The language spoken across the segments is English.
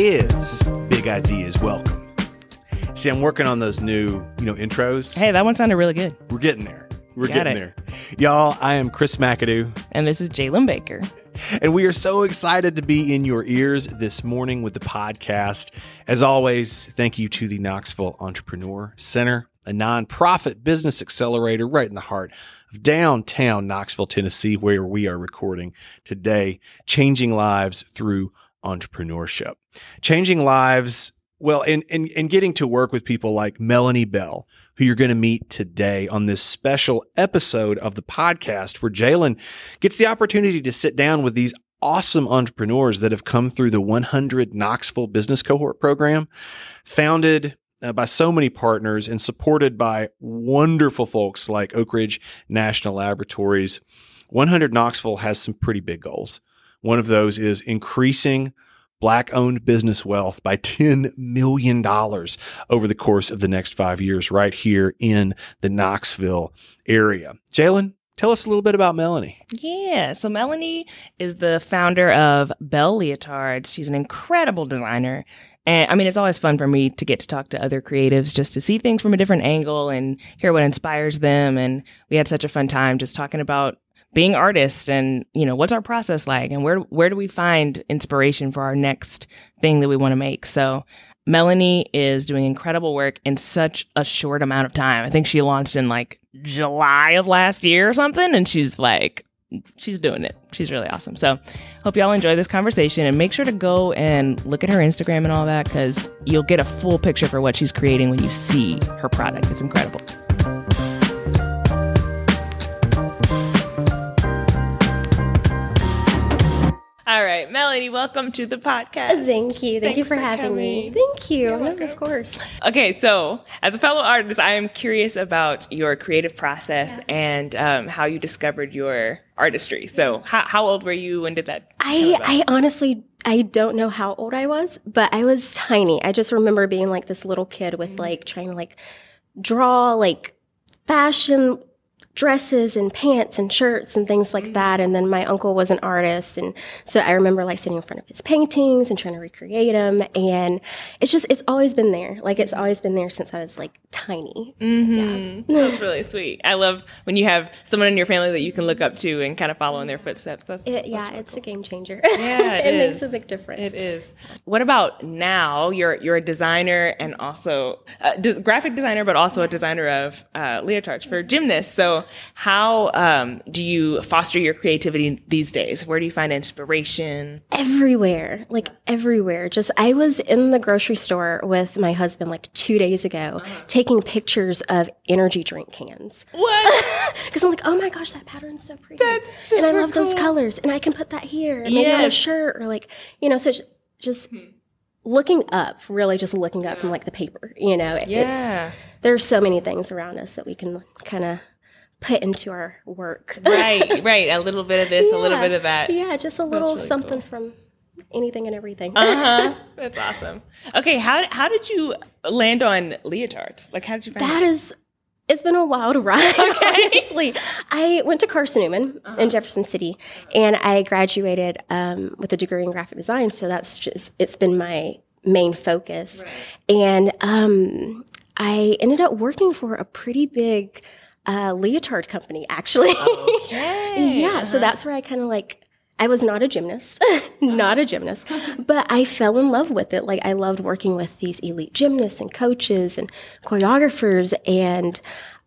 is Big Ideas Welcome. See, I'm working on those new, intros. Hey, that one sounded really good. We're getting there. Y'all, I am Chris McAdoo. And this is Jalynn Baker. And we are so excited to be in your ears this morning with the podcast. As always, thank you to the Knoxville Entrepreneur Center, a nonprofit business accelerator right in the heart of downtown Knoxville, Tennessee, where we are recording today, changing lives through entrepreneurship. Changing lives, well, and getting to work with people like Melanie Bell, who you're going to meet today on this special episode of the podcast where Jalynn gets the opportunity to sit down with these awesome entrepreneurs that have come through the 100 Knoxville Business Cohort Program, founded by so many partners and supported by wonderful folks like Oak Ridge National Laboratories. 100 Knoxville has some pretty big goals. One of those is increasing Black-owned business wealth by $10 million over the course of the next 5 years right here in the Knoxville area. Jalynn, tell us a little bit about Melanie. Yeah. So Melanie is the founder of Bell Leotards. She's an incredible designer. And I mean, it's always fun for me to get to talk to other creatives just to see things from a different angle and hear what inspires them. And we had such a fun time just talking about being artists and, what's our process like and where do we find inspiration for our next thing that we want to make? So Melanie is doing incredible work in such a short amount of time. I think she launched in July of last year or something. And she's doing it. She's really awesome. So hope y'all enjoy this conversation and make sure to go and look at her Instagram and all that, because you'll get a full picture for what she's creating when you see her product. It's incredible. All right, Melanie, welcome to the podcast. Thank you. Thanks you for having me. Thank you. Of course. Okay, so as a fellow artist, I am curious about your creative process and how you discovered your artistry. So how old were you? When did that come about? I don't know how old I was, but I was tiny. I just remember being this little kid with trying to draw fashion dresses and pants and shirts and things like that. And then my uncle was an artist. And so I remember sitting in front of his paintings and trying to recreate them. And it's always been there. It's always been there since I was tiny. Mm-hmm. Yeah. That's really sweet. I love when you have someone in your family that you can look up to and kind of follow in their footsteps. That's really cool. A game changer. Yeah, it makes a big difference. It is. What about now? You're a designer and also a graphic designer, but also a designer of leotards for gymnasts. So how do you foster your creativity these days? Where do you find inspiration? Everywhere, everywhere. Just I was in the grocery store with my husband 2 days ago, taking pictures of energy drink cans. What? Because I'm oh my gosh, that pattern's so pretty. That's super cool. And I love those colors, and I can put that here and maybe on a shirt or So just looking up, really just looking up from the paper. There's so many things around us that we can kind of put into our work. Right. A little bit of this, a little bit of that. Yeah, just a little really something cool from anything and everything. That's awesome. Okay, how did you land on leotards? How did you find that? It's been a wild ride, okay. Honestly. I went to Carson Newman in Jefferson City, and I graduated with a degree in graphic design, so it's been my main focus. Right. And I ended up working for a pretty big leotard company, actually. Okay. Yeah, so that's where I kind of I was not a gymnast, but I fell in love with it. I loved working with these elite gymnasts and coaches and choreographers, and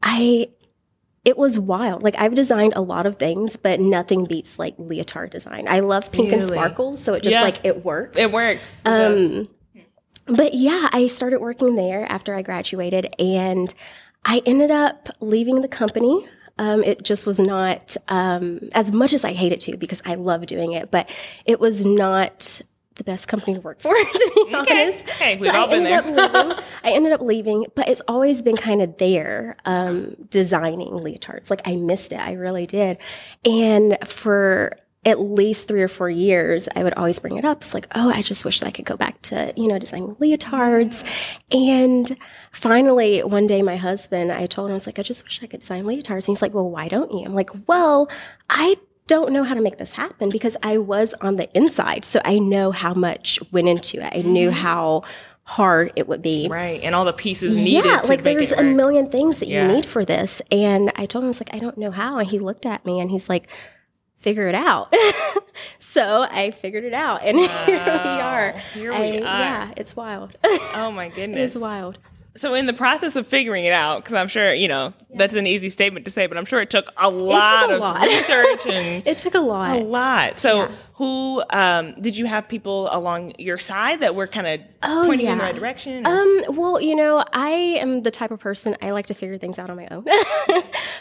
it was wild. I've designed a lot of things, but nothing beats leotard design. I love pink and sparkles, so it just it works. It works. But yeah, I started working there after I graduated, and I ended up leaving the company. It just was not, as much as I hated to, because I love doing it, but it was not the best company to work for, to be honest. Okay, we've all been there. I ended up leaving, but it's always been kind of there, designing leotards. I missed it. I really did. And for at least 3 or 4 years, I would always bring it up. It's I just wish that I could go back to, designing leotards. And finally, one day my husband, I told him, I just wish I could design leotards. And he's like, well, why don't you? I'm like, well, I don't know how to make this happen because I was on the inside. So I know how much went into it. I knew how hard it would be. Right. And all the pieces needed. Yeah, like there's a million things that you need for this. And I told him, I was like, I don't know how. And he looked at me and he's like, figure it out. So I figured it out. And here we are. Yeah, it's wild. Oh my goodness. It is wild. So in the process of figuring it out, because I'm sure, you know, that's an easy statement to say, but I'm sure it took a lot of research. And it took a lot. A lot. So who, did you have people along your side that were kind of pointing you in the right direction? Well, you know, I am the type of person, I like to figure things out on my own.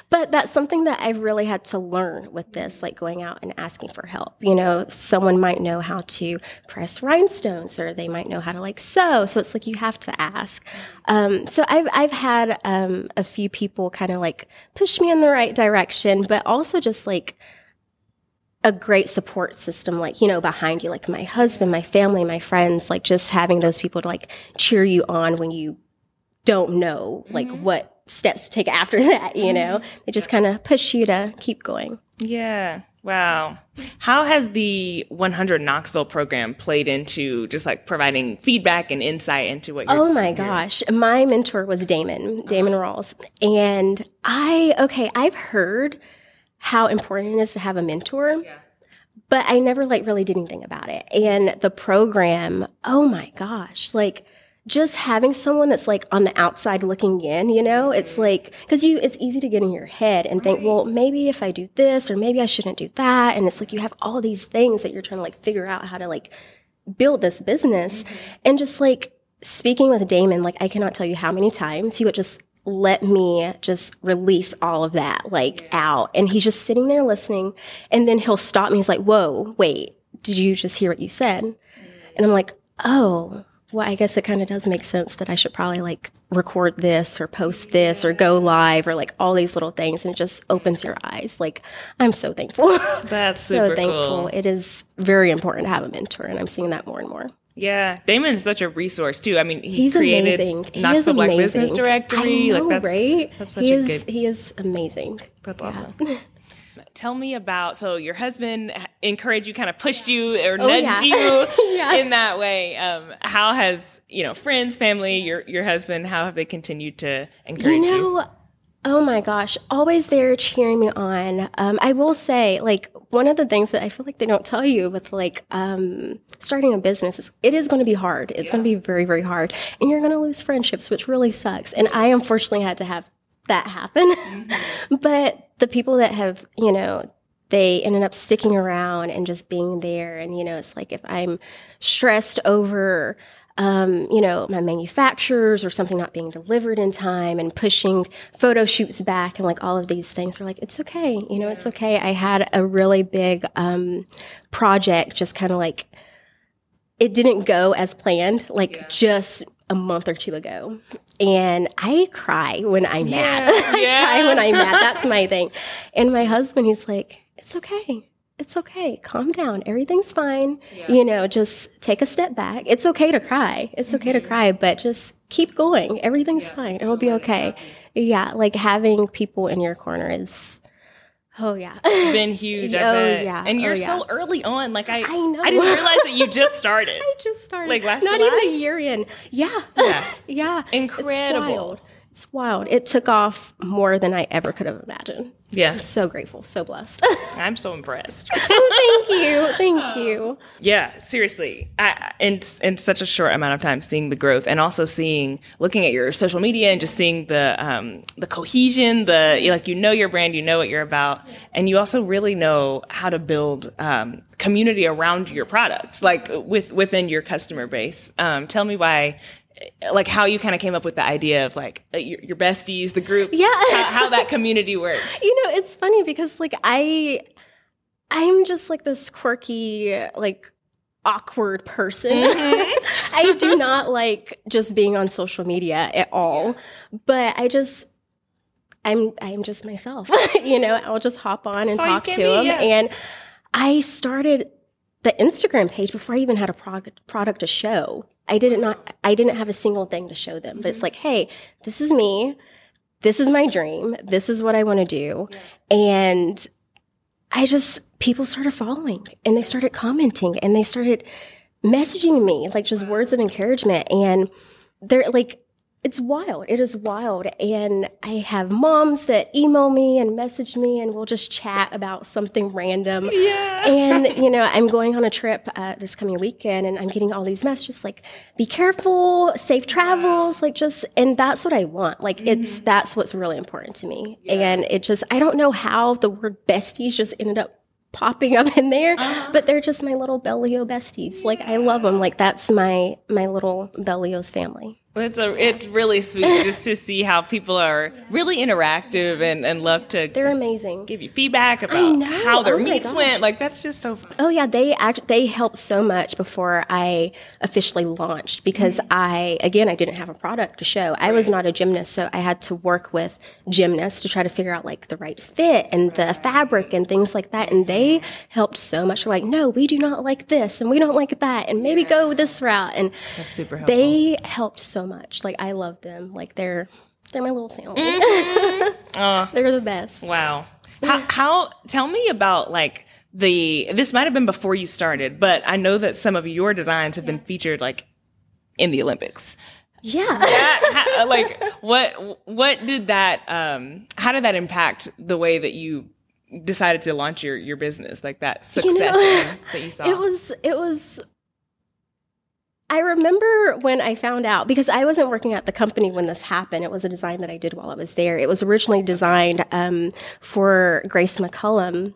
But that's something that I've really had to learn with this, like going out and asking for help. You know, someone might know how to press rhinestones or they might know how to like sew. So it's like you have to ask. So I've had a few people kind of like push me in the right direction, but also just like a great support system, like, you know, behind you, like my husband, my family, my friends, like just having those people to like cheer you on when you don't know like what steps to take after that, you know, they just kind of push you to keep going. Yeah. Wow. How has the 100 Knoxville program played into just like providing feedback and insight into what you're doing? Oh my gosh. My mentor was Damon Rawls. And I've heard how important it is to have a mentor, but I never like really did anything about it. And the program, oh my gosh, like just having someone that's like on the outside looking in, you know, it's like, cause it's easy to get in your head and think, well, maybe if I do this or maybe I shouldn't do that. And it's like, you have all these things that you're trying to like figure out how to like build this business. And just like speaking with Damon, like I cannot tell you how many times he would just let me just release all of that like out. And he's just sitting there listening. And then he'll stop me. He's like, whoa, wait, did you just hear what you said? And I'm like, oh, well, I guess it kind of does make sense that I should probably like record this or post this or go live or like all these little things. And it just opens your eyes. Like, I'm so thankful. That's super so thankful. Cool. It is very important to have a mentor. And I'm seeing that more and more. Yeah, Damon is such a resource too. I mean, he's created amazing. Knoxville Black Business Directory. I know, like that's such a good. He is amazing. That's awesome. Tell me about your husband encouraged you, kind of pushed you or nudged you in that way. How has friends, family, your husband, how have they continued to encourage you? Oh my gosh, always there cheering me on. I will say, like, one of the things that I feel like they don't tell you with, like, starting a business is it is going to be hard. It's going to be very, very hard. And you're going to lose friendships, which really sucks. And I unfortunately had to have that happen. But the people that have, they ended up sticking around and just being there. And, it's like if I'm stressed over my manufacturers or something not being delivered in time and pushing photo shoots back and like all of these things, we're like, it's okay. It's okay. I had a really big project just kind of like it didn't go as planned, like just a month or two ago. And I cry when I'm mad. I cry when I'm mad. That's my thing. And my husband, he's like, it's okay. It's okay. Calm down. Everything's fine. Yeah. Just take a step back. It's okay to cry. It's okay to cry, but just keep going. Everything's fine. It'll be okay. Yeah. Like having people in your corner is, it's been huge. I bet. And you're so early on. Like I know. I didn't realize that you just started. I just started. Like last year. Not even a year in. Yeah. Incredible. It's wild. It took off more than I ever could have imagined. Yeah. I'm so grateful. So blessed. I'm so impressed. Oh, thank you. Yeah, seriously. In such a short amount of time, seeing the growth and also looking at your social media and just seeing the cohesion, your brand, you know what you're about. And you also really know how to build community around your products, like within your customer base. Tell me why. Like how you kind of came up with the idea of like your besties, the group, how that community works. It's funny because like I'm just like this quirky, like awkward person. I do not like just being on social media at all, but I'm just myself, I'll just hop on and talk to them. And I started the Instagram page before I even had a product to show. I didn't have a single thing to show them, but it's like, hey, this is me. This is my dream. This is what I want to do. And I just people started following, and they started commenting, and they started messaging me, like, just words of encouragement. And they're like, it's wild. It is wild. And I have moms that email me and message me, and we'll just chat about something random. Yeah. And, you know, I'm going on a trip this coming weekend, and I'm getting all these messages like, be careful, safe travels, like, just, and that's what I want. Like, it's, that's what's really important to me. Yeah. And it just, I don't know how the word besties just ended up popping up in there, but they're just my little Bell Leo besties. Like, I love them. Like, that's my little Bell Leo's family. It's really sweet just to see how people are really interactive and love to. They're amazing. Give you feedback about how their meets went. Like, that's just so fun. Oh yeah, they helped so much before I officially launched, because I didn't have a product to show. I was not a gymnast, so I had to work with gymnasts to try to figure out, like, the right fit and the fabric and things like that. And they helped so much. They're like, no, we do not like this, and we don't like that, and maybe go this route. And that's super helpful. They helped so much. Like, I love them. Like, they're my little family. Mm-hmm. They're the best. Wow. How tell me about, like, this might have been before you started, but I know that some of your designs have been featured, like, in the Olympics. Yeah. Like, what did that, how did that impact the way that you decided to launch your business? Like, that success that you saw? It was I remember when I found out, because I wasn't working at the company when this happened. It was a design that I did while I was there. It was originally designed for Grace McCallum,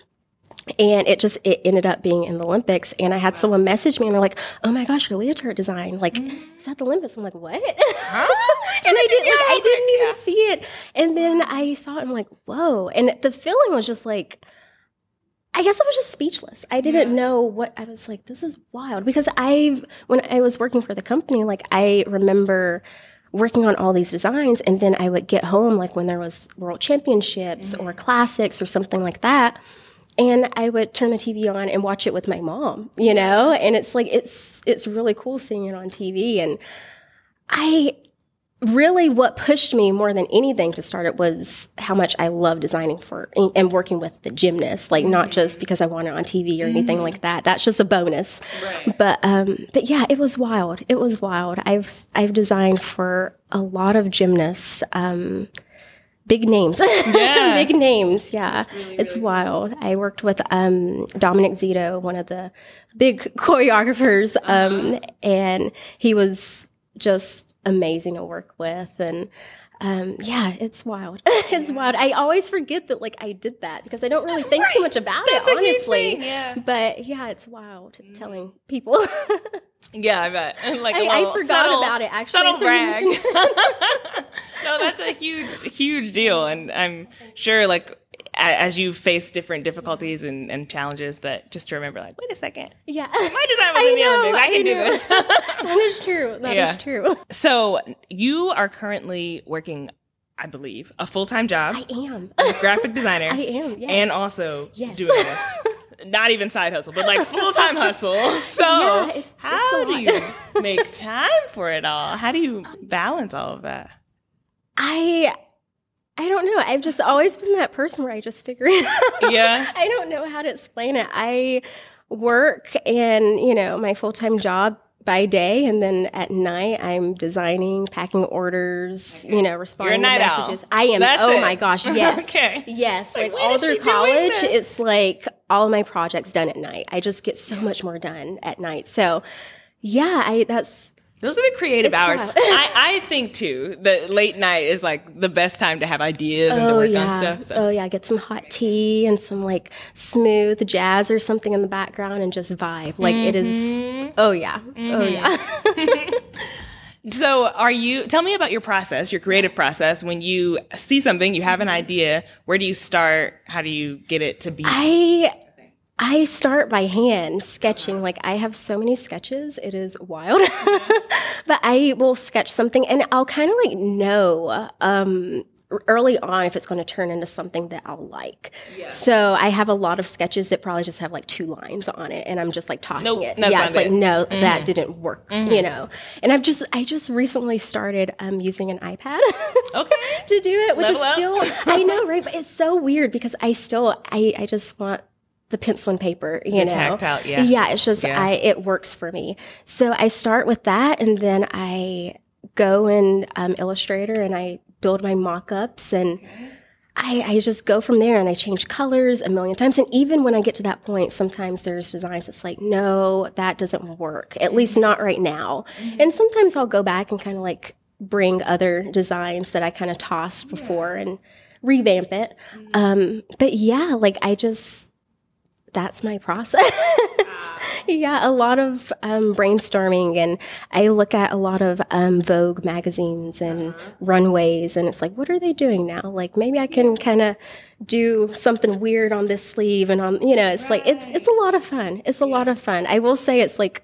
and it ended up being in the Olympics. And I had someone message me, and they're like, oh my gosh, your leotard design, like, is that the Olympics? I'm like, what? And I didn't even see it. And then I saw it, and I'm like, whoa. And the feeling was just like, I guess I was just speechless. I didn't know what, I was like, this is wild. Because when I was working for the company, like, I remember working on all these designs, and then I would get home, like, when there was world championships or classics or something like that, and I would turn the TV on and watch it with my mom, you know? And it's like, it's really cool seeing it on TV. And really, what pushed me more than anything to start it was how much I love designing for and working with the gymnasts. Like, not just because I want it on TV or anything like that. That's just a bonus. Right. But yeah, it was wild. It was wild. I've designed for a lot of gymnasts, big names. Yeah. Big names. Yeah. It's wild. I worked with Dominic Zito, one of the big choreographers, and he was just amazing to work with. And it's wild. It's wild. I always forget that, like, I did that, because I don't really think too much about it, honestly. But yeah, it's wild telling people. Yeah, I bet. And, like, I forgot about it, actually. Subtle brag. No, that's a huge deal. And I'm sure, like, as you face different difficulties and challenges, that just to remember, like, wait a second. Yeah. My design was in the Olympics. I can do this. That is true. That is true. So you are currently working, I believe, a full-time job. I am. As a graphic designer. I am, yes. And also doing this. Not even side hustle, but, like, full-time hustle. So how do you make time for it all? How do you balance all of that? I don't know. I've just always been that person where I just figure it out. Yeah. I don't know how to explain it. I work and, you know, my full-time job by day, and then at night I'm designing, packing orders, you know, responding to messages. Owl. I am. That's my gosh. Yes. Okay. Yes. Like all through college, it's like all my projects done at night. I just get so much more done at night. So yeah, those are the creative hours. I think, too, that late night is, like, the best time to have ideas and to work on stuff. So. Oh, yeah. Get some hot tea and some, like, smooth jazz or something in the background and just vibe. Like, it is. Oh, yeah. Mm-hmm. Oh, yeah. So tell me about your process, your creative process. When you see something, you have an idea, where do you start? How do you get it to be? I start by hand sketching. Like, I have so many sketches. It is wild. But I will sketch something, and I'll kind of, like, know early on if it's going to turn into something that I'll like. Yeah. So I have a lot of sketches that probably just have, like, 2 lines on it, and I'm just, like, tossing it. It's like, no, that didn't work, you know. And I just recently started using an iPad to do it, which Level is still, I know, right? But it's so weird because I just want the pencil and paper, you know. Tactile, yeah. Yeah, it's just, yeah. It works for me. So I start with that, and then I go in Illustrator, and I build my mock-ups, and I just go from there, and I change colors a million times. And even when I get to that point, sometimes there's designs that's like, no, that doesn't work, at least not right now. Mm-hmm. And sometimes I'll go back and kind of like bring other designs that I kind of tossed before and revamp it. Mm-hmm. But yeah, like that's my process. Yeah, a lot of brainstorming, and I look at a lot of Vogue magazines and runways, and it's like, what are they doing now? Like, maybe I can kind of do something weird on this sleeve, and on, you know, it's like it's a lot of fun. It's a lot of fun. I will say it's like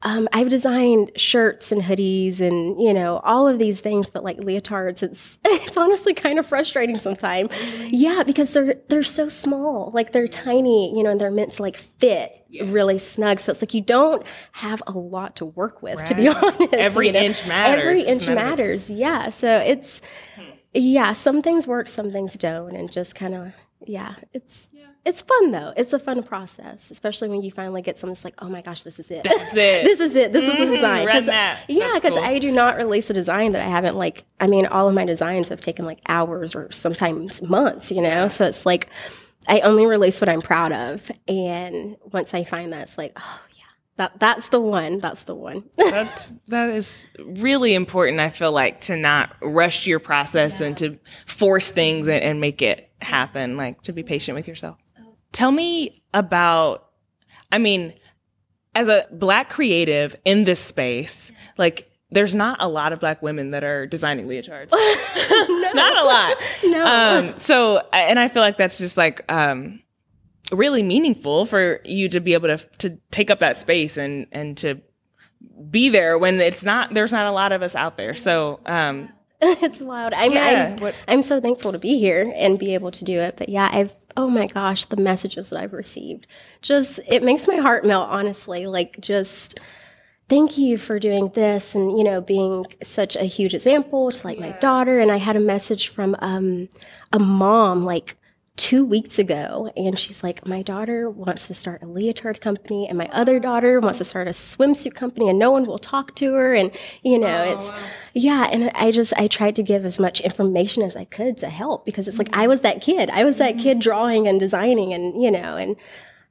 I've designed shirts and hoodies and, you know, all of these things, but like leotards, it's honestly kind of frustrating sometimes. Yeah, because they're so small, like they're tiny, you know, and they're meant to like fit really snug. So it's like you don't have a lot to work with, to be honest. Every inch matters. Every inch matters. Yeah. So it's, some things work, some things don't, and just kind of, it's fun, though. It's a fun process, especially when you finally get something that's like, oh, my gosh, this is it. That's it. This is it. This is the design. Run that. Yeah, because I do not release a design that I haven't, like, I mean, all of my designs have taken, like, hours or sometimes months, you know? So it's like I only release what I'm proud of. And once I find that, it's like, oh, yeah, that's the one. That's the one. That is really important, I feel like, to not rush your process and to force things and make it happen, like to be patient with yourself. Tell me about, I mean, as a Black creative in this space, like there's not a lot of Black women that are designing leotards. Not a lot. No. So, and I feel like that's just like really meaningful for you to be able to take up that space and to be there when there's not a lot of us out there. So, it's wild. I'm so thankful to be here and be able to do it. But yeah, oh my gosh, the messages that I've received. Just, it makes my heart melt, honestly. Like, just thank you for doing this and, you know, being such a huge example to, like, my daughter. And I had a message from a mom, like, 2 weeks ago, and she's like, my daughter wants to start a leotard company, and my other daughter wants to start a swimsuit company, and no one will talk to her, and, you know, and I tried to give as much information as I could to help, because it's like, I was that kid drawing and designing, and, you know, and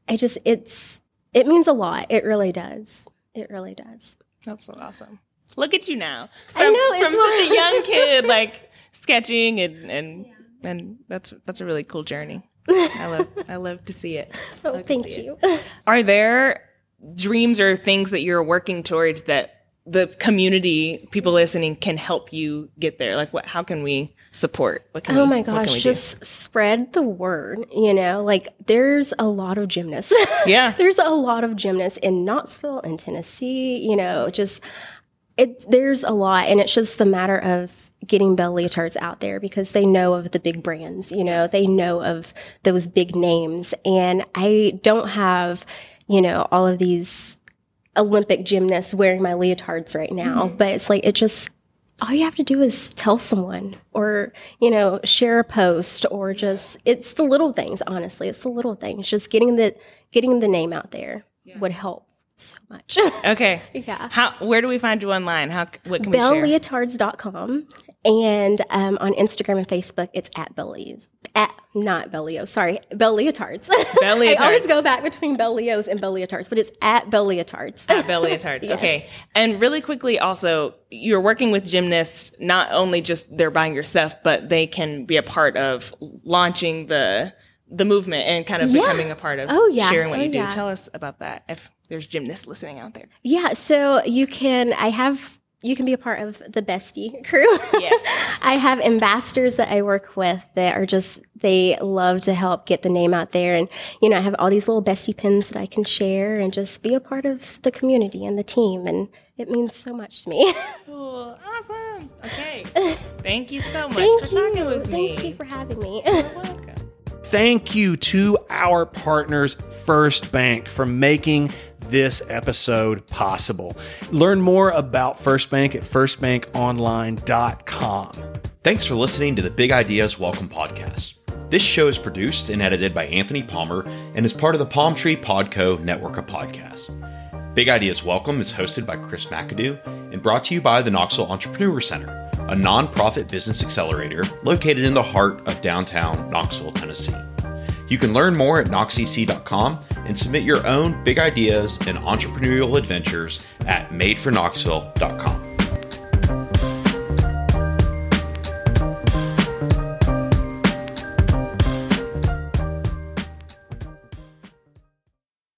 I just, it means a lot. It really does. It really does. That's so awesome. Look at you now. I know. From such a young kid, like, sketching and And that's a really cool journey. I love to see it. Oh, thank you. Are there dreams or things that you're working towards that the community, people listening, can help you get there? Like, how can we support? Oh my gosh, just spread the word, you know? Like, there's a lot of gymnasts. Yeah. There's a lot of gymnasts in Knoxville and Tennessee, you know, just there's a lot, and it's just a matter of getting Bell Leotards out there, because they know of the big brands, you know, they know of those big names. And I don't have, you know, all of these Olympic gymnasts wearing my leotards right now, but it's like, it just, all you have to do is tell someone, or, you know, share a post, or just, it's the little things, honestly, it's the little things, just getting the name out there would help so much. Okay. Yeah. Where do we find you online? What can we share? BellLeotards.com. And on Instagram and Facebook, it's at Bellies. Not Bell Leo, sorry, Bell Leotards. Bell Leotards. I always go back between Bell Leos and Bell Leotards, but it's at Bell Leotards. At Bell Leotards, yes. Okay. And really quickly also, you're working with gymnasts, not only just they're buying your stuff, but they can be a part of launching the movement and kind of becoming a part of sharing what you do. Tell us about that, if there's gymnasts listening out there. Yeah, so you can be a part of the Bestie crew. Yes. I have ambassadors that I work with that are just, they love to help get the name out there. And, you know, I have all these little Bestie pins that I can share and just be a part of the community and the team. And it means so much to me. Cool. Awesome. Okay. Thank you so much for talking with me. Thank you for having me. You're welcome. Thank you to our partners, First Bank, for making this episode possible. Learn more about First Bank at firstbankonline.com. Thanks for listening to the Big Ideas Welcome Podcast. This show is produced and edited by Anthony Palmer and is part of the Palm Tree Podco Network of Podcasts. Big Ideas Welcome is hosted by Chris McAdoo and brought to you by the Knoxville Entrepreneur Center, a nonprofit business accelerator located in the heart of downtown Knoxville, Tennessee. You can learn more at knoxec.com and submit your own big ideas and entrepreneurial adventures at madeforknoxville.com.